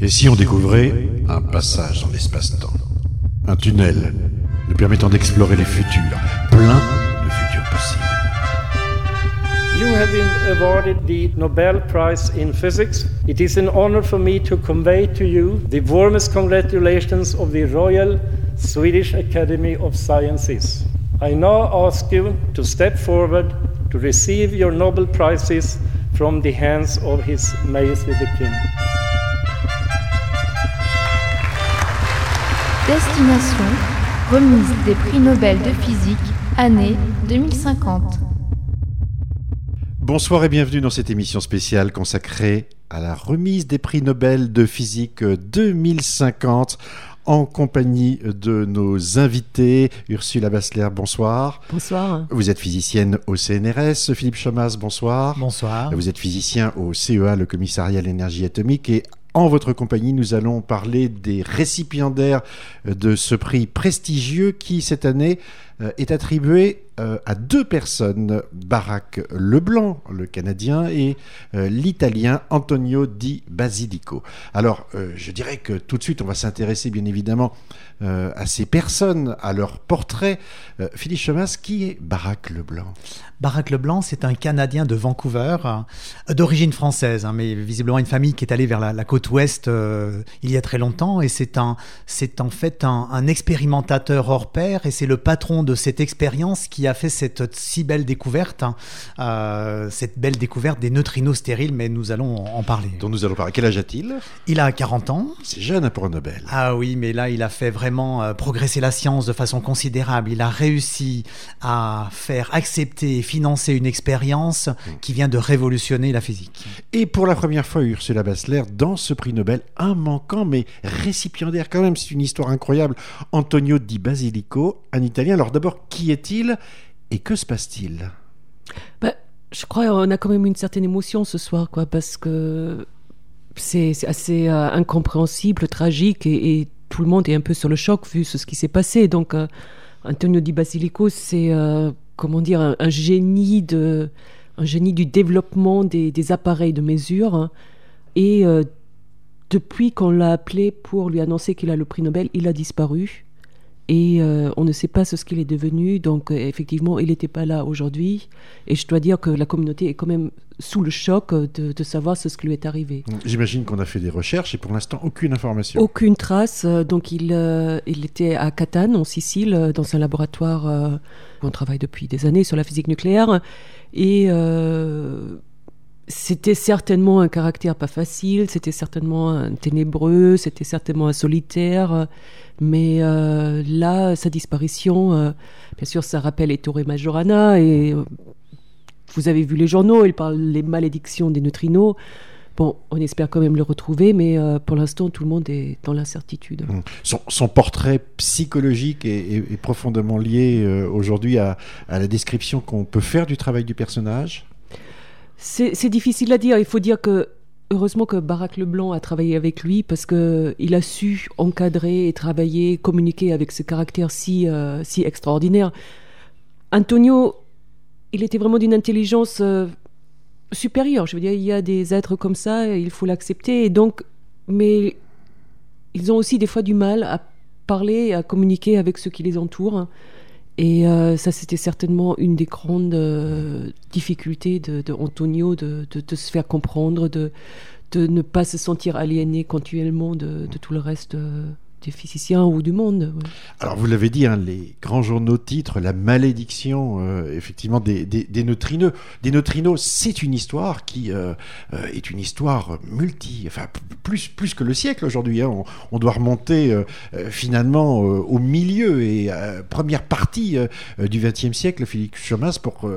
Et si on découvrait un passage dans l'espace-temps, un tunnel nous permettant d'explorer les futurs, plein de futurs possibles. You have been awarded the Nobel Prize in Physics. It is an honor for me to convey to you the warmest congratulations of the Royal Swedish Academy of Sciences. I now ask you to step forward to receive your Nobel Prizes from the hands of His Majesty the King. Destination, remise des prix Nobel de physique, année 2050. Bonsoir et bienvenue dans cette émission spéciale consacrée à la remise des prix Nobel de physique 2050 en compagnie de nos invités. Ursula Bassler, bonsoir. Bonsoir. Vous êtes physicienne au CNRS. Philippe Chamas, bonsoir. Bonsoir. Vous êtes physicien au CEA, le Commissariat à l'énergie atomique, et en votre compagnie, nous allons parler des récipiendaires de ce prix prestigieux qui, cette année, est attribué à deux personnes, Barack Leblanc, le Canadien, et l'Italien Antonio Di Basilico. Alors, je dirais que tout de suite, on va s'intéresser bien évidemment à ces personnes, à leur portrait. Philippe Chamas, qui est Barack Leblanc ? Barack Leblanc, c'est un Canadien de Vancouver, d'origine française, mais visiblement une famille qui est allée vers la côte ouest il y a très longtemps, et c'est en fait un expérimentateur hors pair, et c'est le patron de cette expérience qui a fait cette belle découverte des neutrinos stériles, mais nous allons en parler. Dont nous allons parler. Quel âge a-t-il ? Il a 40 ans. C'est jeune pour un Nobel. Ah oui, mais là, il a fait vraiment progresser la science de façon considérable. Il a réussi à faire accepter et financer une expérience qui vient de révolutionner la physique. Et pour la première fois, Ursula Bassler, dans ce prix Nobel, un manquant, mais récipiendaire quand même. C'est une histoire incroyable. Antonio Di Basilico, un Italien. Alors d'abord, qui est-il ? Et que se passe-t-il ? Je crois qu'on a quand même une certaine émotion ce soir, parce que c'est assez incompréhensible, tragique, et tout le monde est un peu sur le choc vu ce qui s'est passé. Donc, Antonio Di Basilico, c'est un génie du développement des appareils de mesure. Et depuis qu'on l'a appelé pour lui annoncer qu'il a le prix Nobel, il a disparu. Et on ne sait pas ce qu'il est devenu, donc effectivement, il n'était pas là aujourd'hui. Et je dois dire que la communauté est quand même sous le choc de savoir ce qui lui est arrivé. J'imagine qu'on a fait des recherches et pour l'instant, aucune information. Aucune trace. Donc il était à Catane, en Sicile, dans un laboratoire où on travaille depuis des années sur la physique nucléaire. Et c'était certainement un caractère pas facile, c'était certainement un ténébreux, c'était certainement un solitaire. Mais là, sa disparition, bien sûr, ça rappelle Ettore Majorana. Et vous avez vu les journaux, il parle des malédictions des neutrinos. Bon, on espère quand même le retrouver, mais pour l'instant, tout le monde est dans l'incertitude. Son portrait psychologique est profondément lié aujourd'hui à la description qu'on peut faire du travail du personnage. C'est difficile à dire. Il faut dire que heureusement que Barack Leblanc a travaillé avec lui, parce qu'il a su encadrer et travailler, communiquer avec ce caractère si extraordinaire. Antonio, il était vraiment d'une intelligence supérieure. Je veux dire, il y a des êtres comme ça, il faut l'accepter. Et donc, mais ils ont aussi des fois du mal à parler, à communiquer avec ceux qui les entourent. Et ça, c'était certainement une des grandes difficultés d'Antonio, de se faire comprendre, de ne pas se sentir aliéné continuellement de tout le reste des physiciens ou du monde. Ouais. Alors, vous l'avez dit, les grands journaux titrent la malédiction, effectivement, des neutrinos. Des neutrinos, c'est une histoire qui est une histoire plus que le siècle aujourd'hui. On doit remonter, finalement, au milieu et première partie du XXe siècle, Philippe Chamas, pour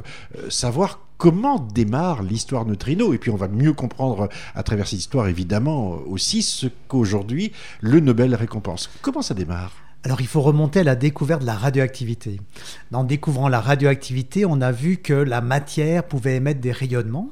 savoir comment démarre l'histoire neutrino. Et puis on va mieux comprendre à travers cette histoire, évidemment, aussi ce qu'aujourd'hui le Nobel récompense. Comment ça démarre ? Alors, il faut remonter à la découverte de la radioactivité. En découvrant la radioactivité, on a vu que la matière pouvait émettre des rayonnements.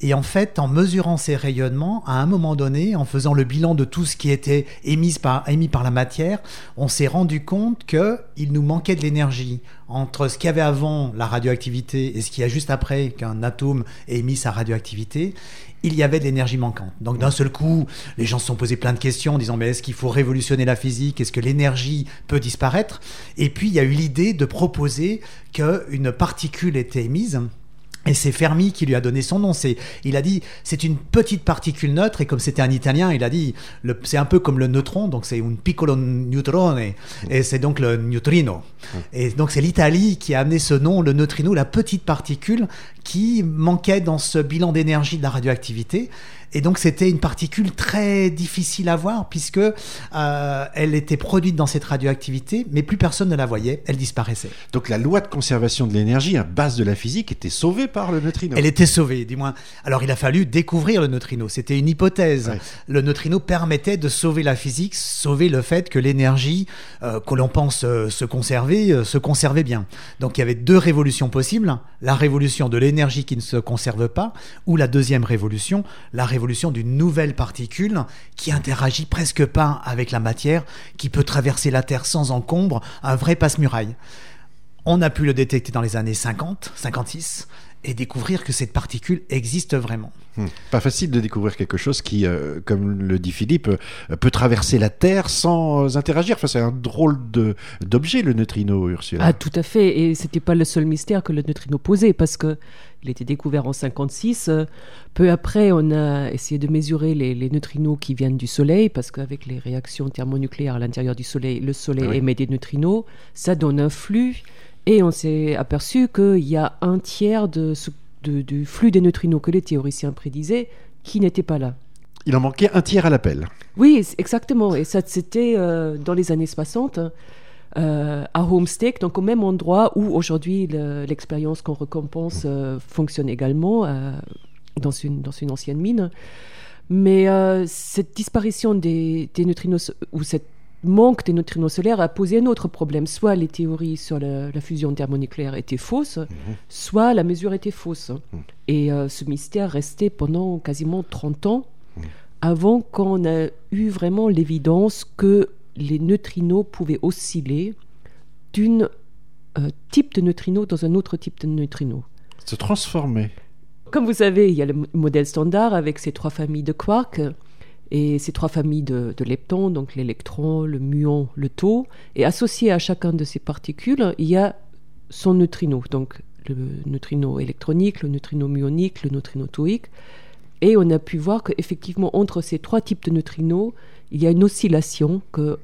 Et en fait, en mesurant ces rayonnements, à un moment donné, en faisant le bilan de tout ce qui était émis par la matière, on s'est rendu compte qu'il nous manquait de l'énergie. Entre ce qu'il y avait avant la radioactivité et ce qu'il y a juste après qu'un atome ait émis sa radioactivité, il y avait de l'énergie manquante. Donc d'un seul coup, les gens se sont posés plein de questions en disant « mais est-ce qu'il faut révolutionner la physique ? Est-ce que l'énergie peut disparaître ?» Et puis il y a eu l'idée de proposer qu'une particule était émise. Et c'est Fermi qui lui a donné son nom. Il a dit, c'est une petite particule neutre. Et comme c'était un Italien, il a dit, c'est un peu comme le neutron. Donc c'est un piccolo neutrone. Et c'est donc le neutrino. Et donc c'est l'Italie qui a amené ce nom, le neutrino, la petite particule qui manquait dans ce bilan d'énergie de la radioactivité. Et donc c'était une particule très difficile à voir puisque elle était produite dans cette radioactivité, mais plus personne ne la voyait, elle disparaissait. Donc la loi de conservation de l'énergie à base de la physique était sauvée par le neutrino. Elle était sauvée, du moins. Alors il a fallu découvrir le neutrino, c'était une hypothèse. Ouais. Le neutrino permettait de sauver la physique, sauver le fait que l'énergie que l'on pense se conservait bien. Donc il y avait deux révolutions possibles, la révolution de l'énergie qui ne se conserve pas, ou la deuxième révolution, la révolution d'une nouvelle particule qui interagit presque pas avec la matière, qui peut traverser la Terre sans encombre, un vrai passe-muraille. On a pu le détecter dans les années 50, 56, et découvrir que cette particule existe vraiment. Pas facile de découvrir quelque chose qui, comme le dit Philippe, peut traverser la Terre sans interagir. Enfin, c'est un drôle d'objet, le neutrino, Ursula. Ah, tout à fait. Et c'était pas le seul mystère que le neutrino posait, parce que il était découvert en 1956. Peu après, on a essayé de mesurer les neutrinos qui viennent du Soleil, parce qu'avec les réactions thermonucléaires à l'intérieur du Soleil, le Soleil émet des neutrinos. Ça donne un flux. Et on s'est aperçu qu'il y a un tiers du flux des neutrinos que les théoriciens prédisaient qui n'était pas là. Il en manquait un tiers à l'appel. Oui, exactement. Et ça, c'était dans les années 60, à Homestake, donc au même endroit où aujourd'hui l'expérience qu'on récompense fonctionne également dans une ancienne mine. Mais cette disparition des neutrinos, ou cette manque des neutrinos solaires a posé un autre problème. Soit les théories sur la fusion thermonucléaire étaient fausses, soit la mesure était fausse. Et ce mystère restait pendant quasiment 30 ans avant qu'on ait eu vraiment l'évidence que les neutrinos pouvaient osciller d'un type de neutrino dans un autre type de neutrino. Se transformer. Comme vous savez, il y a le modèle standard avec ces trois familles de quarks. Et ces trois familles de leptons, donc l'électron, le muon, le tau, et associé à chacun de ces particules, il y a son neutrino, donc le neutrino électronique, le neutrino muonique, le neutrino tauique. Et on a pu voir qu'effectivement, entre ces trois types de neutrinos, il y a une oscillation, que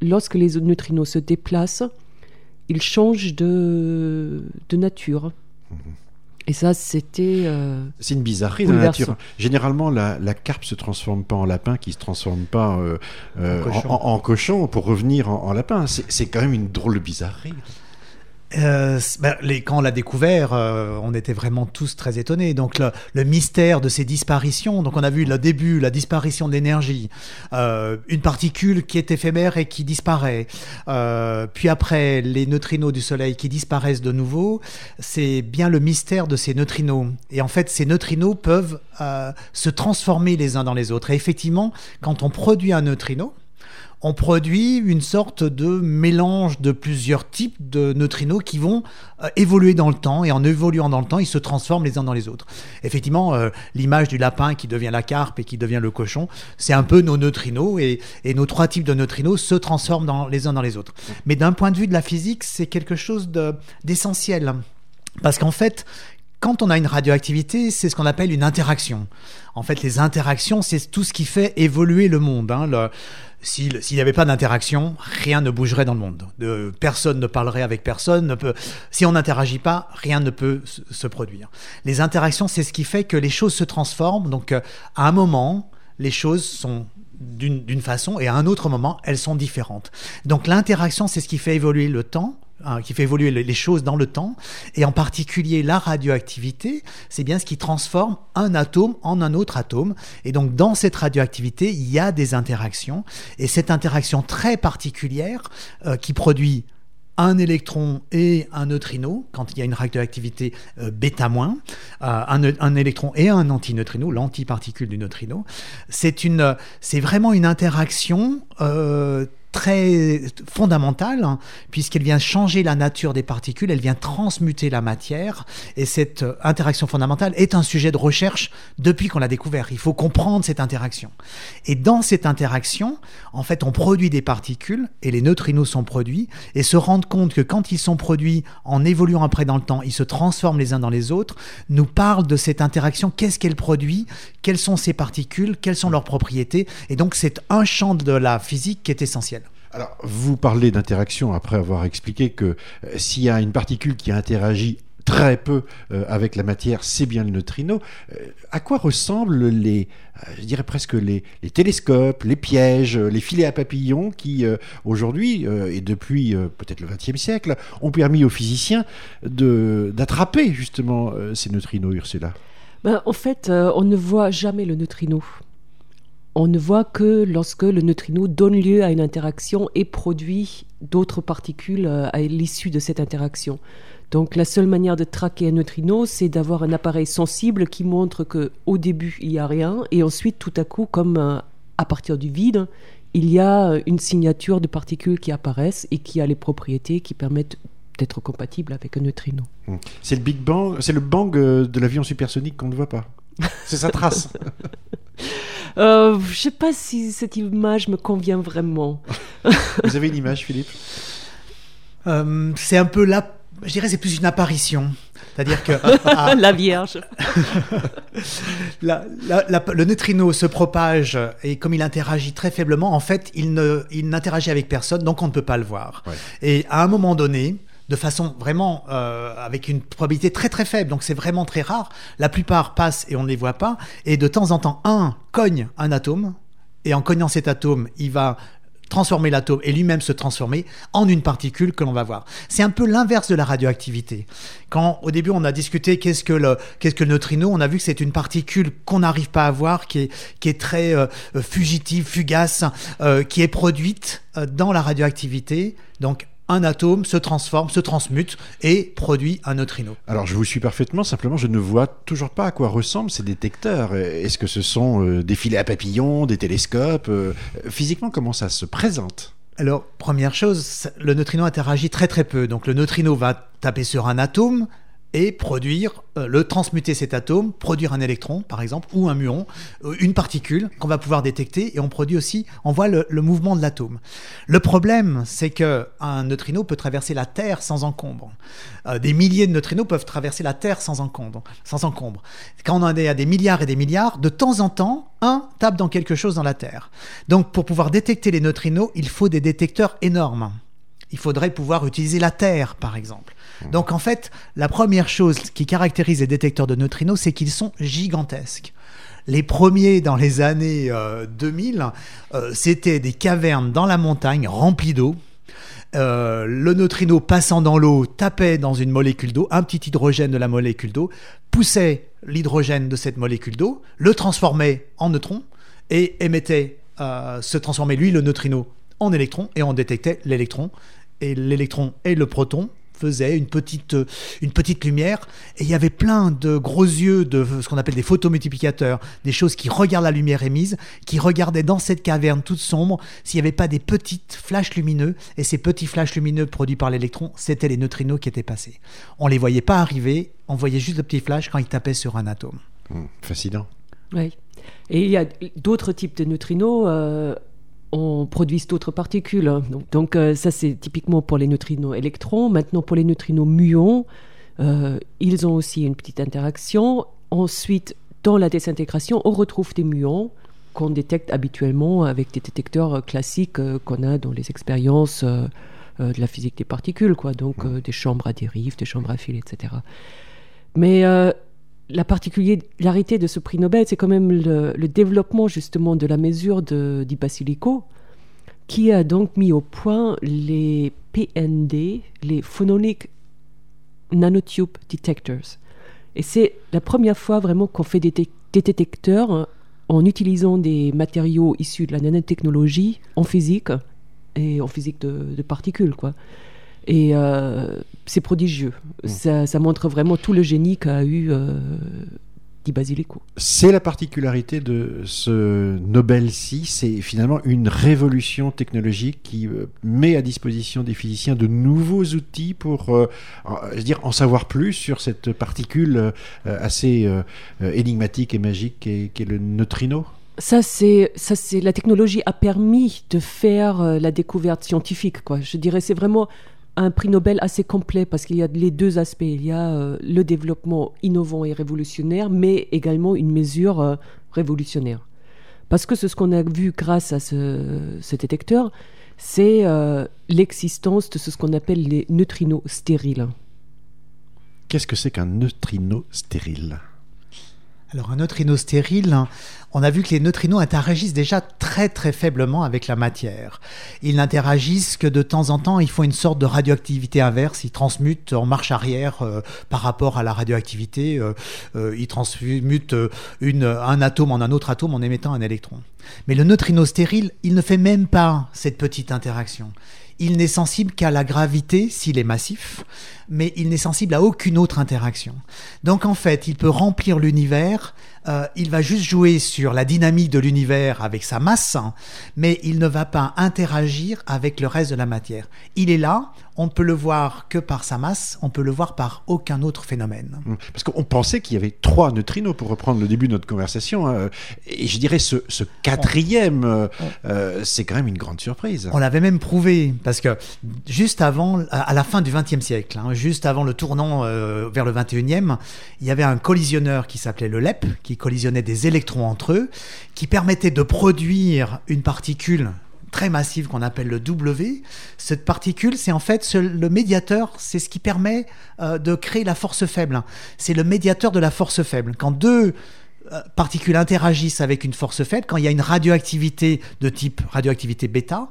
lorsque les neutrinos se déplacent, ils changent de nature. Et ça, c'était... c'est une bizarrerie dans la nature. Généralement, la carpe ne se transforme pas en lapin, qui ne se transforme pas en cochon pour revenir en lapin. C'est quand même une drôle de bizarrerie. Quand on l'a découvert, on était vraiment tous très étonnés. Donc le mystère de ces disparitions, donc on a vu le début, la disparition de l'énergie, une particule qui est éphémère et qui disparaît, puis après les neutrinos du Soleil qui disparaissent de nouveau, c'est bien le mystère de ces neutrinos. Et en fait, ces neutrinos peuvent se transformer les uns dans les autres. Et effectivement, quand on produit un neutrino, on produit une sorte de mélange de plusieurs types de neutrinos qui vont évoluer dans le temps, et en évoluant dans le temps, ils se transforment les uns dans les autres. Effectivement, l'image du lapin qui devient la carpe et qui devient le cochon, c'est un peu nos neutrinos, et nos trois types de neutrinos se transforment les uns dans les autres. Mais d'un point de vue de la physique, c'est quelque chose d'essentiel, parce qu'en fait, quand on a une radioactivité, c'est ce qu'on appelle une interaction. En fait, les interactions, c'est tout ce qui fait évoluer le monde. S'il n'y avait pas d'interaction, rien ne bougerait dans le monde. Personne ne parlerait avec personne. Si on n'interagit pas, rien ne peut se produire. Les interactions, c'est ce qui fait que les choses se transforment. Donc, à un moment, les choses sont d'une façon, et à un autre moment, elles sont différentes. Donc, l'interaction, c'est ce qui fait évoluer le temps, qui fait évoluer les choses dans le temps, et en particulier la radioactivité, c'est bien ce qui transforme un atome en un autre atome. Et donc dans cette radioactivité, il y a des interactions, et cette interaction très particulière qui produit un électron et un neutrino, quand il y a une radioactivité bêta-, un électron et un antineutrino, l'antiparticule du neutrino. C'est vraiment une interaction très fondamentale, hein, puisqu'elle vient changer la nature des particules, elle vient transmuter la matière, et cette interaction fondamentale est un sujet de recherche depuis qu'on l'a découvert. Il faut comprendre cette interaction. Et dans cette interaction, en fait, on produit des particules, et les neutrinos sont produits, et se rendre compte que quand ils sont produits, en évoluant après dans le temps, ils se transforment les uns dans les autres, nous parle de cette interaction, qu'est-ce qu'elle produit, quelles sont ces particules, quelles sont leurs propriétés, et donc c'est un champ de la physique qui est essentiel. Alors, vous parlez d'interaction après avoir expliqué que s'il y a une particule qui interagit très peu avec la matière, c'est bien le neutrino. À quoi ressemblent je dirais presque les télescopes, les pièges, les filets à papillons qui, aujourd'hui, et depuis peut-être le XXe siècle, ont permis aux physiciens d'attraper justement ces neutrinos, Ursula? En fait, on ne voit jamais le neutrino. On ne voit que lorsque le neutrino donne lieu à une interaction et produit d'autres particules à l'issue de cette interaction. Donc la seule manière de traquer un neutrino, c'est d'avoir un appareil sensible qui montre qu'au début, il n'y a rien, et ensuite, tout à coup, comme à partir du vide, il y a une signature de particules qui apparaissent et qui a les propriétés qui permettent d'être compatibles avec un neutrino. C'est le Big Bang, c'est le bang de l'avion supersonique qu'on ne voit pas. C'est sa trace. Je ne sais pas si cette image me convient vraiment. Vous avez une image, Philippe ? C'est un peu là, je dirais, c'est plus une apparition. C'est-à-dire que la Vierge. Le neutrino se propage et comme il interagit très faiblement, en fait, il n'interagit avec personne, donc on ne peut pas le voir. Ouais. Et à un moment donné, de façon vraiment avec une probabilité très très faible, donc c'est vraiment très rare, la plupart passent et on ne les voit pas, et de temps en temps un cogne un atome, et en cognant cet atome il va transformer l'atome et lui-même se transformer en une particule que l'on va voir. C'est un peu l'inverse de la radioactivité. Quand au début on a discuté qu'est-ce que le neutrino, on a vu que c'est une particule qu'on n'arrive pas à voir, qui est très fugitive, fugace, qui est produite dans la radioactivité. Donc un atome se transforme, se transmute et produit un neutrino. Alors, je vous suis parfaitement, simplement, je ne vois toujours pas à quoi ressemblent ces détecteurs. Est-ce que ce sont des filets à papillons, des télescopes ? Physiquement, comment ça se présente ? Alors, première chose, le neutrino interagit très très peu. Donc, le neutrino va taper sur un atome et transmuter cet atome, produire un électron, par exemple, ou un muon, une particule qu'on va pouvoir détecter, et on produit aussi, on voit le mouvement de l'atome. Le problème, c'est qu'un neutrino peut traverser la Terre sans encombre. Des milliers de neutrinos peuvent traverser la Terre sans encombre. Quand on en est à des milliards et des milliards, de temps en temps, un tape dans quelque chose dans la Terre. Donc, pour pouvoir détecter les neutrinos, il faut des détecteurs énormes. Il faudrait pouvoir utiliser la Terre, par exemple. Donc, en fait, la première chose qui caractérise les détecteurs de neutrinos, c'est qu'ils sont gigantesques. Les premiers, dans les années 2000, c'était des cavernes dans la montagne remplies d'eau. Le neutrino passant dans l'eau tapait dans une molécule d'eau, un petit hydrogène de la molécule d'eau, poussait l'hydrogène de cette molécule d'eau, le transformait en neutron et se transformait, lui, le neutrino en électron, et on détectait l'électron. Et l'électron et le proton faisait une petite lumière, et il y avait plein de gros yeux, de ce qu'on appelle des photomultiplicateurs, des choses qui regardent la lumière émise, qui regardaient dans cette caverne toute sombre s'il n'y avait pas des petites flashs lumineux, et ces petits flashs lumineux produits par l'électron, c'était les neutrinos qui étaient passés. On ne les voyait pas arriver, on voyait juste le petit flash quand ils tapaient sur un atome. Fascinant. Oui. Et il y a d'autres types de neutrinos on produit d'autres particules. Donc ça, c'est typiquement pour les neutrinos électrons. Maintenant, pour les neutrinos muons, ils ont aussi une petite interaction. Ensuite, dans la désintégration, on retrouve des muons qu'on détecte habituellement avec des détecteurs classiques qu'on a dans les expériences de la physique des particules, quoi. Donc des chambres à dérive, des chambres à fil, etc. Mais la particularité de ce prix Nobel, c'est quand même le développement justement de la mesure de Di Basilico, qui a donc mis au point les PND, les Phononic Nanotube Detectors. Et c'est la première fois vraiment qu'on fait des détecteurs en utilisant des matériaux issus de la nanotechnologie en physique, et en physique de particules, quoi. Et c'est prodigieux. Ça montre vraiment tout le génie qu'a eu Di Basilico. C'est la particularité de ce Nobel-ci, c'est finalement une révolution technologique qui met à disposition des physiciens de nouveaux outils pour en savoir plus sur cette particule assez énigmatique et magique qu'est le neutrino. Ça, c'est la technologie a permis de faire la découverte scientifique, quoi. Je dirais c'est vraiment un prix Nobel assez complet parce qu'il y a les deux aspects. Il y a le développement innovant et révolutionnaire, mais également une mesure révolutionnaire. Parce que ce qu'on a vu grâce à ce détecteur, c'est l'existence de ce qu'on appelle les neutrinos stériles. Qu'est-ce que c'est qu'un neutrino stérile ? Alors un neutrino stérile, on a vu que les neutrinos interagissent déjà très très faiblement avec la matière. Ils n'interagissent que de temps en temps, ils font une sorte de radioactivité inverse, ils transmutent en marche arrière par rapport à la radioactivité, ils transmutent un atome en un autre atome en émettant un électron. Mais le neutrino stérile, il ne fait même pas cette petite interaction. Il n'est sensible qu'à la gravité s'il est massif, mais il n'est sensible à aucune autre interaction. Donc en fait, il peut remplir l'univers, il va juste jouer sur la dynamique de l'univers avec sa masse, mais il ne va pas interagir avec le reste de la matière. Il est là, on ne peut le voir que par sa masse, on peut le voir par aucun autre phénomène. Parce qu'on pensait qu'il y avait 3 neutrinos, pour reprendre le début de notre conversation, et je dirais ce quatrième, c'est quand même une grande surprise. On l'avait même prouvé, parce que juste avant, à la fin du XXe siècle, juste avant le tournant vers le XXIe, il y avait un collisionneur qui s'appelait le LEP, qui collisionnait des électrons entre eux, qui permettait de produire une particule très massive qu'on appelle le W. Cette particule, c'est en fait le médiateur, c'est ce qui permet de créer la force faible. C'est le médiateur de la force faible. Quand deux particules interagissent avec une force faible, quand il y a une radioactivité de type radioactivité bêta,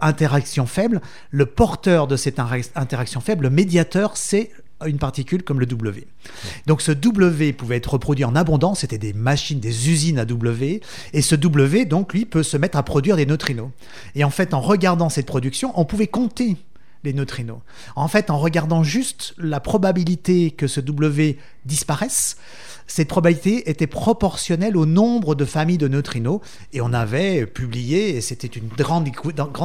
interaction faible, le porteur de cette interaction faible, le médiateur, c'est une particule comme le W. Donc ce W pouvait être reproduit en abondance, c'était des machines, des usines à W, et ce W, donc, lui, peut se mettre à produire des neutrinos. Et en fait, en regardant cette production, on pouvait compter les neutrinos. En fait, en regardant juste la probabilité que ce W disparaisse, cette probabilité était proportionnelle au nombre de familles de neutrinos, et on avait publié, et c'était une grande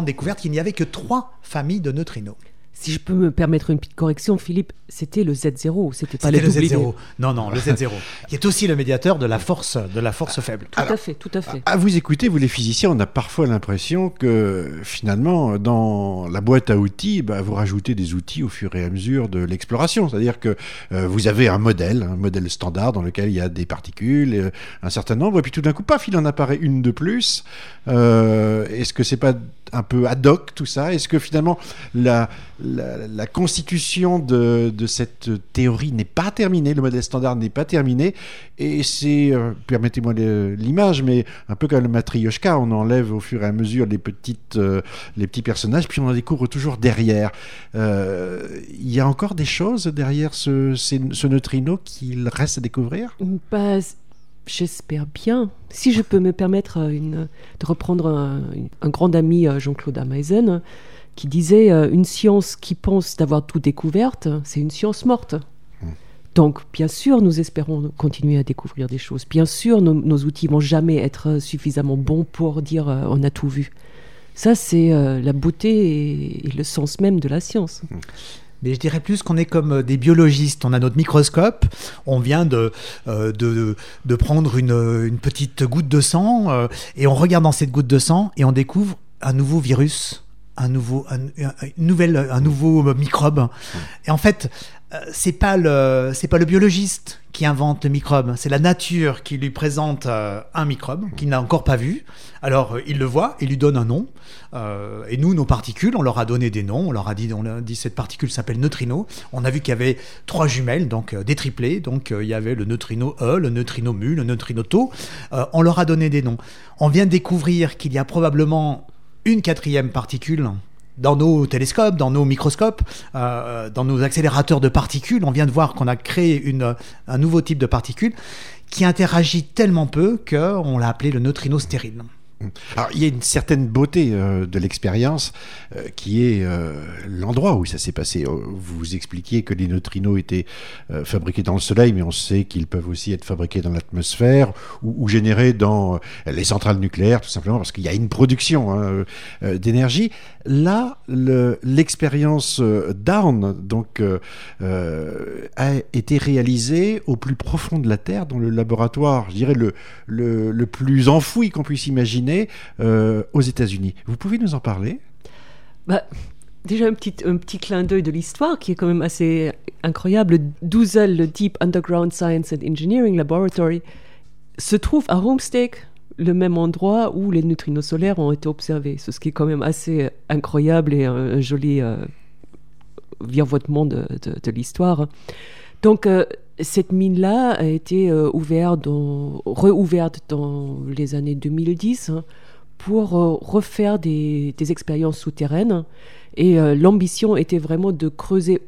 découverte, qu'il n'y avait que 3 familles de neutrinos. Si je peux me permettre une petite correction, Philippe, c'était le Z0, c'était pas le W. Z0. Non, le Z0, qui est aussi le médiateur de la force, faible. Tout à fait. À vous écouter, vous les physiciens, on a parfois l'impression que finalement, dans la boîte à outils, vous rajoutez des outils au fur et à mesure de l'exploration. C'est-à-dire que vous avez un modèle standard dans lequel il y a des particules, un certain nombre, et puis tout d'un coup, paf, il en apparaît une de plus. Est-ce que c'est pas un peu ad hoc tout ça ? Est-ce que finalement la constitution de cette théorie n'est pas terminée, le modèle standard n'est pas terminé, et c'est, permettez-moi l'image, mais un peu comme le matrioshka, on enlève au fur et à mesure les petits personnages, puis on en découvre toujours derrière. Il y a encore des choses derrière ce neutrino qu'il reste à découvrir ? J'espère bien. Si je peux me permettre de reprendre un grand ami, Jean-Claude Ameisen, qui disait une science qui pense d'avoir tout découverte, c'est une science morte. Donc, bien sûr, nous espérons continuer à découvrir des choses. Bien sûr, nos outils vont jamais être suffisamment bons pour dire on a tout vu. Ça, c'est la beauté et le sens même de la science. Mais je dirais plus qu'on est comme des biologistes. On a notre microscope, on vient de prendre une petite goutte de sang et on regarde dans cette goutte de sang et on découvre un nouveau virus, un nouveau microbe. Et en fait, c'est pas le biologiste qui invente le microbe, c'est la nature qui lui présente un microbe qu'il n'a encore pas vu. Alors il le voit, il lui donne un nom, et nous, nos particules, on leur a donné des noms, on leur a dit cette particule s'appelle neutrino. On a vu qu'il y avait 3 jumelles, donc des triplés, donc il y avait le neutrino E, le neutrino mu, le neutrino tau, on leur a donné des noms. On vient de découvrir qu'il y a probablement une 4e particule dans nos télescopes, dans nos microscopes, dans nos accélérateurs de particules. On vient de voir qu'on a créé un nouveau type de particule qui interagit tellement peu qu'on l'a appelé le neutrino stérile. Alors, il y a une certaine beauté de l'expérience qui est l'endroit où ça s'est passé. Vous expliquiez que les neutrinos étaient fabriqués dans le soleil, mais on sait qu'ils peuvent aussi être fabriqués dans l'atmosphère ou générés dans les centrales nucléaires, tout simplement parce qu'il y a une production d'énergie. Là, l'expérience Down donc, a été réalisée au plus profond de la Terre, dans le laboratoire, je dirais le plus enfoui qu'on puisse imaginer, aux États-Unis. Vous pouvez nous en parler ? Déjà un petit clin d'œil de l'histoire qui est quand même assez incroyable. DUSEL, le Deep Underground Science and Engineering Laboratory, se trouve à Homestake, le même endroit où les neutrinos solaires ont été observés, ce qui est quand même assez incroyable et un joli virevoltement de l'histoire. Donc, cette mine-là a été réouverte dans les années 2010 pour refaire des expériences souterraines. Et l'ambition était vraiment de creuser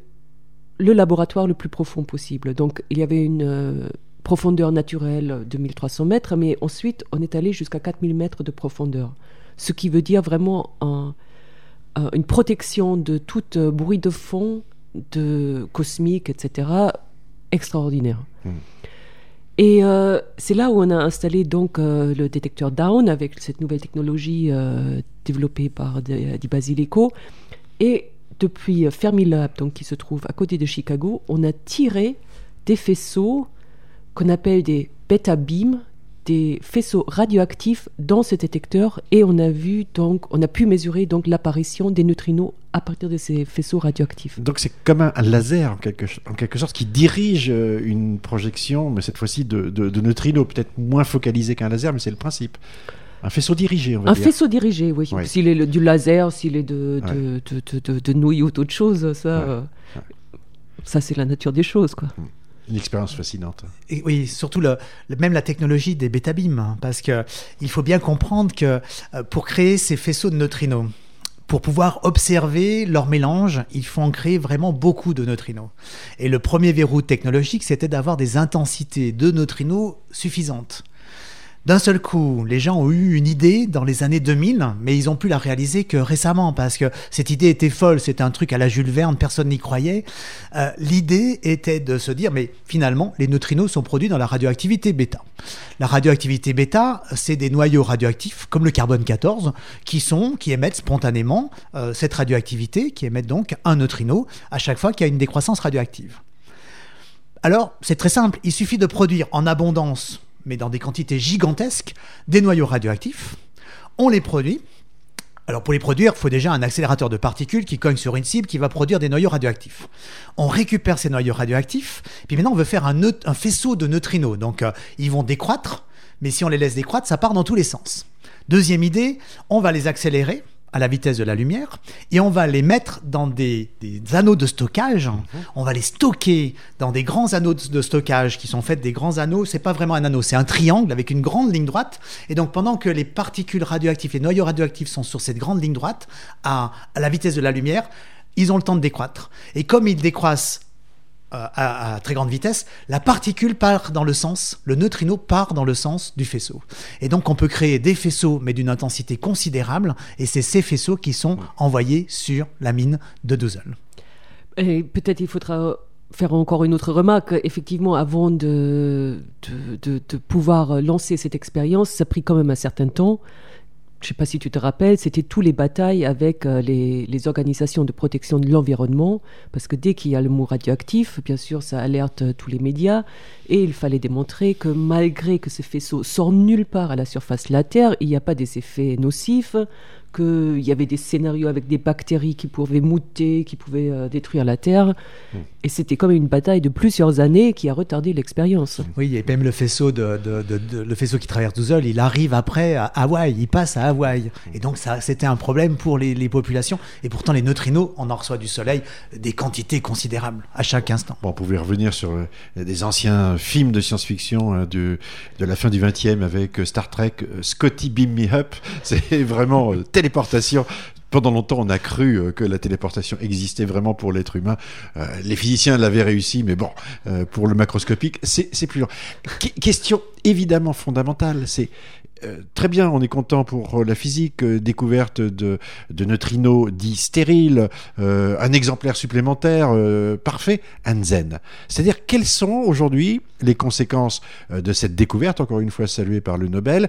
le laboratoire le plus profond possible. Donc, il y avait une profondeur naturelle de 1300 mètres, mais ensuite, on est allé jusqu'à 4000 mètres de profondeur. Ce qui veut dire vraiment une protection de tout bruit de fond, de cosmique, etc., extraordinaire. Et c'est là où on a installé donc le détecteur Down avec cette nouvelle technologie développée par Di Basilico. Et depuis Fermilab, donc, qui se trouve à côté de Chicago, on a tiré des faisceaux qu'on appelle des bêta-beams, des faisceaux radioactifs dans ce détecteur, et on a pu mesurer donc l'apparition des neutrinos à partir de ces faisceaux radioactifs. Donc c'est comme un laser en quelque sorte qui dirige une projection, mais cette fois-ci de neutrinos, peut-être moins focalisé qu'un laser, mais c'est le principe. Un faisceau dirigé, on va dire. Un faisceau dirigé, oui. Ouais. S'il est du laser, s'il est de nouilles ou d'autres choses, ça, ça c'est la nature des choses, quoi. Une expérience fascinante. Et oui, surtout même la technologie des bêta-beams, parce qu'il faut bien comprendre que pour créer ces faisceaux de neutrinos, pour pouvoir observer leur mélange, il faut en créer vraiment beaucoup de neutrinos. Et le premier verrou technologique, c'était d'avoir des intensités de neutrinos suffisantes. D'un seul coup, les gens ont eu une idée dans les années 2000, mais ils ont pu la réaliser que récemment, parce que cette idée était folle, c'était un truc à la Jules Verne, personne n'y croyait. L'idée était de se dire, mais finalement, les neutrinos sont produits dans la radioactivité bêta. La radioactivité bêta, c'est des noyaux radioactifs, comme le carbone 14, qui émettent spontanément cette radioactivité, qui émettent donc un neutrino à chaque fois qu'il y a une décroissance radioactive. Alors, c'est très simple, il suffit de produire en abondance, mais dans des quantités gigantesques, des noyaux radioactifs. On les produit. Alors pour les produire, il faut déjà un accélérateur de particules qui cogne sur une cible qui va produire des noyaux radioactifs. On récupère ces noyaux radioactifs, puis maintenant on veut faire un faisceau de neutrinos. Donc ils vont décroître, mais si on les laisse décroître, ça part dans tous les sens. Deuxième idée, on va les accélérer à la vitesse de la lumière, et on va les mettre dans des anneaux de stockage, on va les stocker dans des grands anneaux de stockage qui sont faits des grands anneaux, c'est pas vraiment un anneau, c'est un triangle avec une grande ligne droite, et donc pendant que les particules radioactives, les noyaux radioactifs sont sur cette grande ligne droite, à la vitesse de la lumière, ils ont le temps de décroître. Et comme ils décroissent à très grande vitesse, la particule part dans le sens, le neutrino part dans le sens du faisceau. Et donc on peut créer des faisceaux, mais d'une intensité considérable, et c'est ces faisceaux qui sont envoyés sur la mine de Dusel. Et peut-être il faudra faire encore une autre remarque. Effectivement, avant de pouvoir lancer cette expérience, ça a pris quand même un certain temps. Je ne sais pas si tu te rappelles, c'était toutes les batailles avec les organisations de protection de l'environnement, parce que dès qu'il y a le mot radioactif, bien sûr, ça alerte tous les médias, et il fallait démontrer que malgré que ces faisceaux sortent nulle part à la surface de la Terre, il n'y a pas des effets nocifs, qu'il y avait des scénarios avec des bactéries qui pouvaient muter, qui pouvaient détruire la Terre. Et c'était comme une bataille de plusieurs années qui a retardé l'expérience. Oui, et même le faisceau, le faisceau qui traverse Dusel, il arrive après à Hawaï, il passe à Hawaï. Et donc ça, c'était un problème pour les populations. Et pourtant, les neutrinos, on en reçoit du Soleil des quantités considérables à chaque instant. Bon, on pouvait revenir sur des anciens films de science-fiction de la fin du XXe avec Star Trek, Scotty Beam Me Up. C'est vraiment... téléportation. Pendant longtemps, on a cru que la téléportation existait vraiment pour l'être humain. Les physiciens l'avaient réussi, mais bon, pour le macroscopique, c'est plus long. Question évidemment fondamentale, c'est Très bien, on est content pour la physique, découverte de neutrinos dits stériles, un exemplaire supplémentaire, parfait, and then. C'est-à-dire, quelles sont aujourd'hui les conséquences de cette découverte, encore une fois saluée par le Nobel?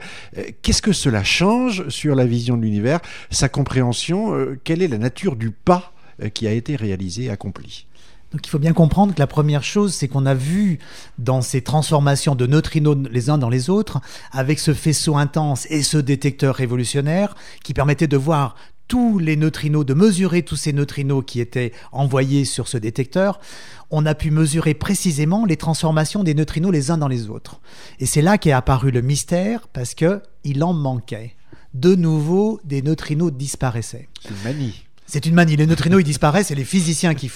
Qu'est-ce que cela change sur la vision de l'univers, sa compréhension? Quelle est la nature du pas qui a été réalisé et accompli? Donc il faut bien comprendre que la première chose, c'est qu'on a vu dans ces transformations de neutrinos les uns dans les autres, avec ce faisceau intense et ce détecteur révolutionnaire qui permettait de voir tous les neutrinos, de mesurer tous ces neutrinos qui étaient envoyés sur ce détecteur, on a pu mesurer précisément les transformations des neutrinos les uns dans les autres. Et c'est là qu'est apparu le mystère, parce qu'il en manquait. De nouveau, des neutrinos disparaissaient. C'est une manie. C'est une manie. Les neutrinos, ils disparaissent et les physiciens qui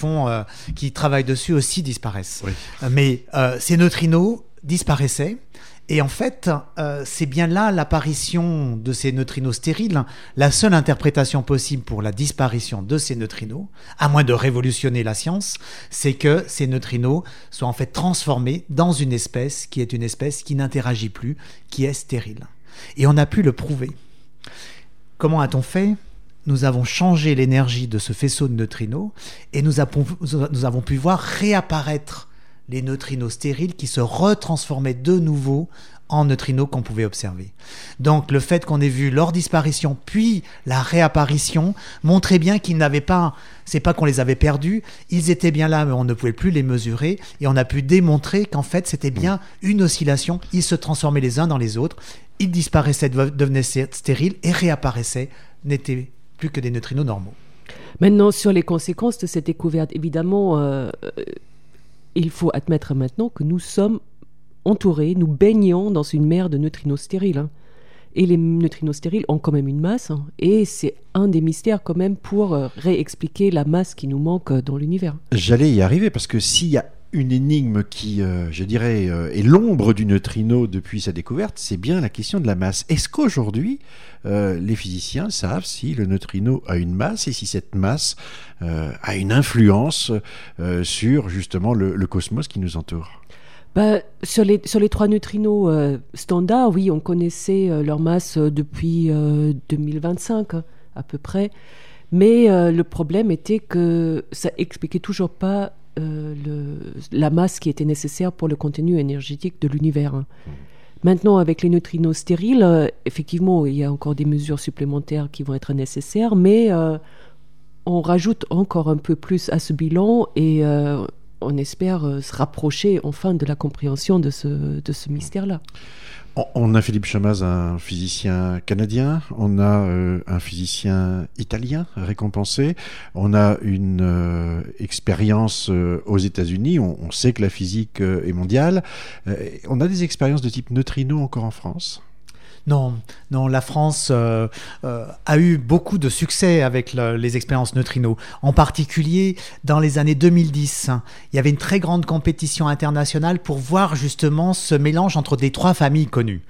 travaillent dessus aussi disparaissent. Oui. Mais ces neutrinos disparaissaient. Et en fait, c'est bien là l'apparition de ces neutrinos stériles, la seule interprétation possible pour la disparition de ces neutrinos, à moins de révolutionner la science, c'est que ces neutrinos soient en fait transformés dans une espèce qui est une espèce qui n'interagit plus, qui est stérile. Et on a pu le prouver. Comment a-t-on fait ? Nous avons changé l'énergie de ce faisceau de neutrinos et nous avons pu voir réapparaître les neutrinos stériles qui se retransformaient de nouveau en neutrinos qu'on pouvait observer. Donc le fait qu'on ait vu leur disparition puis la réapparition montrait bien qu'ils n'avaient pas, c'est pas qu'on les avait perdus, ils étaient bien là mais on ne pouvait plus les mesurer et on a pu démontrer qu'en fait c'était bien une oscillation, ils se transformaient les uns dans les autres, ils disparaissaient, devenaient stériles et réapparaissaient, n'étaient plus que des neutrinos normaux. Maintenant, sur les conséquences de cette découverte, évidemment, il faut admettre maintenant que nous sommes entourés, nous baignons dans une mer de neutrinos stériles. Hein. Et les neutrinos stériles ont quand même une masse. Hein, et c'est un des mystères quand même pour réexpliquer la masse qui nous manque dans l'univers. J'allais y arriver parce que s'il y a une énigme qui, je dirais, est l'ombre du neutrino depuis sa découverte, c'est bien la question de la masse. Est-ce qu'aujourd'hui, les physiciens savent si le neutrino a une masse et si cette masse a une influence sur, justement, le cosmos qui nous entoure ? Bah, sur les trois neutrinos standards, oui, on connaissait leur masse depuis 2025, hein, à peu près. Mais le problème était que ça expliquait toujours pas la masse qui était nécessaire pour le contenu énergétique de l'univers. Maintenant, avec les neutrinos stériles, effectivement, il y a encore des mesures supplémentaires qui vont être nécessaires, mais on rajoute encore un peu plus à ce bilan et on espère se rapprocher enfin de la compréhension de ce mystère-là. On a Philippe Chamas, un physicien canadien, on a un physicien italien récompensé, on a une expérience aux États-Unis, on sait que la physique est mondiale, on a des expériences de type neutrino encore en France ? Non, la France a eu beaucoup de succès avec les expériences neutrinos. En particulier, dans les années 2010, il y avait une très grande compétition internationale pour voir justement ce mélange entre les trois familles connues.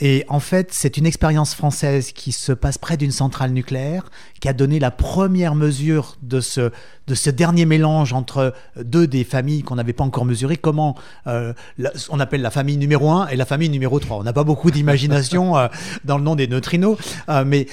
Et en fait, c'est une expérience française qui se passe près d'une centrale nucléaire, qui a donné la première mesure de ce dernier mélange entre deux des familles qu'on n'avait pas encore mesurées, comment on appelle la famille numéro 1 et la famille numéro 3. On n'a pas beaucoup d'imagination dans le nom des neutrinos, mais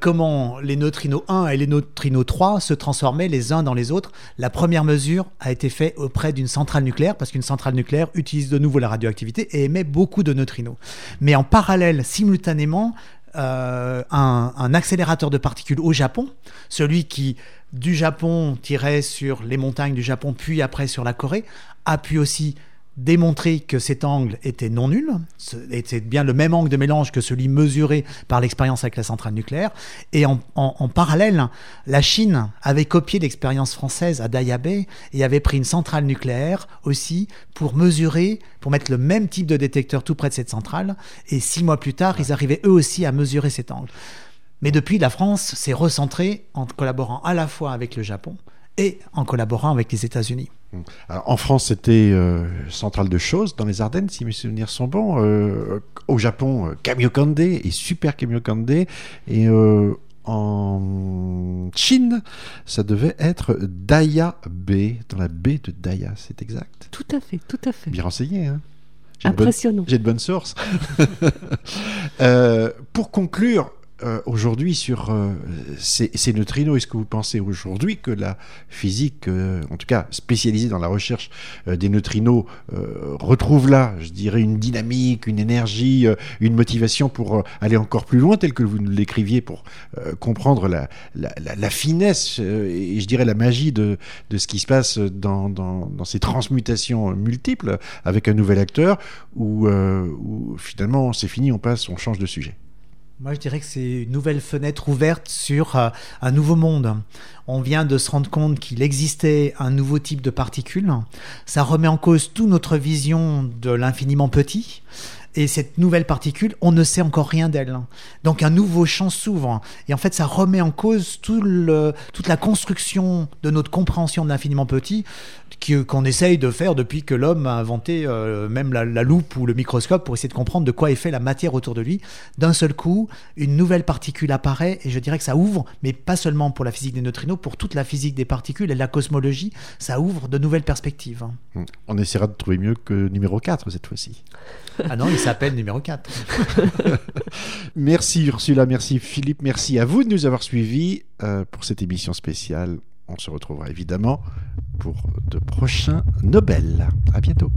comment les neutrinos 1 et les neutrinos 3 se transformaient les uns dans les autres. La première mesure a été faite auprès d'une centrale nucléaire, parce qu'une centrale nucléaire utilise de nouveau la radioactivité et émet beaucoup de neutrinos. Mais en parallèle, simultanément, un accélérateur de particules au Japon, celui qui du Japon tirait sur les montagnes du Japon puis après sur la Corée, a pu aussi démontrer que cet angle était non nul, c'était bien le même angle de mélange que celui mesuré par l'expérience avec la centrale nucléaire. Et en parallèle, la Chine avait copié l'expérience française à Daya Bay et avait pris une centrale nucléaire aussi pour mesurer, pour mettre le même type de détecteur tout près de cette centrale. Et 6 mois plus tard, ils arrivaient eux aussi à mesurer cet angle. Mais depuis, la France s'est recentrée en collaborant à la fois avec le Japon et en collaborant avec les États-Unis. Alors, en France, c'était Centrale de Choses, dans les Ardennes, si mes souvenirs sont bons. Au Japon, Kamiokande et Super Kamiokande. Et en Chine, ça devait être Daya Bay, dans la baie de Daya, c'est exact. Tout à fait, tout à fait. Bien renseigné, hein. Impressionnant. J'ai de bonnes sources. Pour conclure, aujourd'hui sur ces neutrinos, est-ce que vous pensez aujourd'hui que la physique, en tout cas spécialisée dans la recherche des neutrinos, retrouve là, je dirais, une dynamique, une énergie, une motivation pour aller encore plus loin, tel que vous nous l'écriviez, pour comprendre la finesse et je dirais la magie de ce qui se passe dans ces transmutations multiples avec un nouvel acteur, où finalement c'est fini, on passe, on change de sujet? Moi, je dirais que c'est une nouvelle fenêtre ouverte sur un nouveau monde. On vient de se rendre compte qu'il existait un nouveau type de particules. Ça remet en cause toute notre vision de l'infiniment petit. Et cette nouvelle particule, on ne sait encore rien d'elle. Donc un nouveau champ s'ouvre. Et en fait, ça remet en cause toute la construction de notre compréhension de l'infiniment petit qu'on essaye de faire depuis que l'homme a inventé même la loupe ou le microscope pour essayer de comprendre de quoi est fait la matière autour de lui. D'un seul coup, une nouvelle particule apparaît et je dirais que ça ouvre, mais pas seulement pour la physique des neutrinos, pour toute la physique des particules et la cosmologie, ça ouvre de nouvelles perspectives. On essaiera de trouver mieux que numéro 4 cette fois-ci. Ah non, il s'appelle numéro 4. Merci Ursula, merci Philippe, merci à vous de nous avoir suivis pour cette émission spéciale. On se retrouvera évidemment pour de prochains Nobel. À bientôt.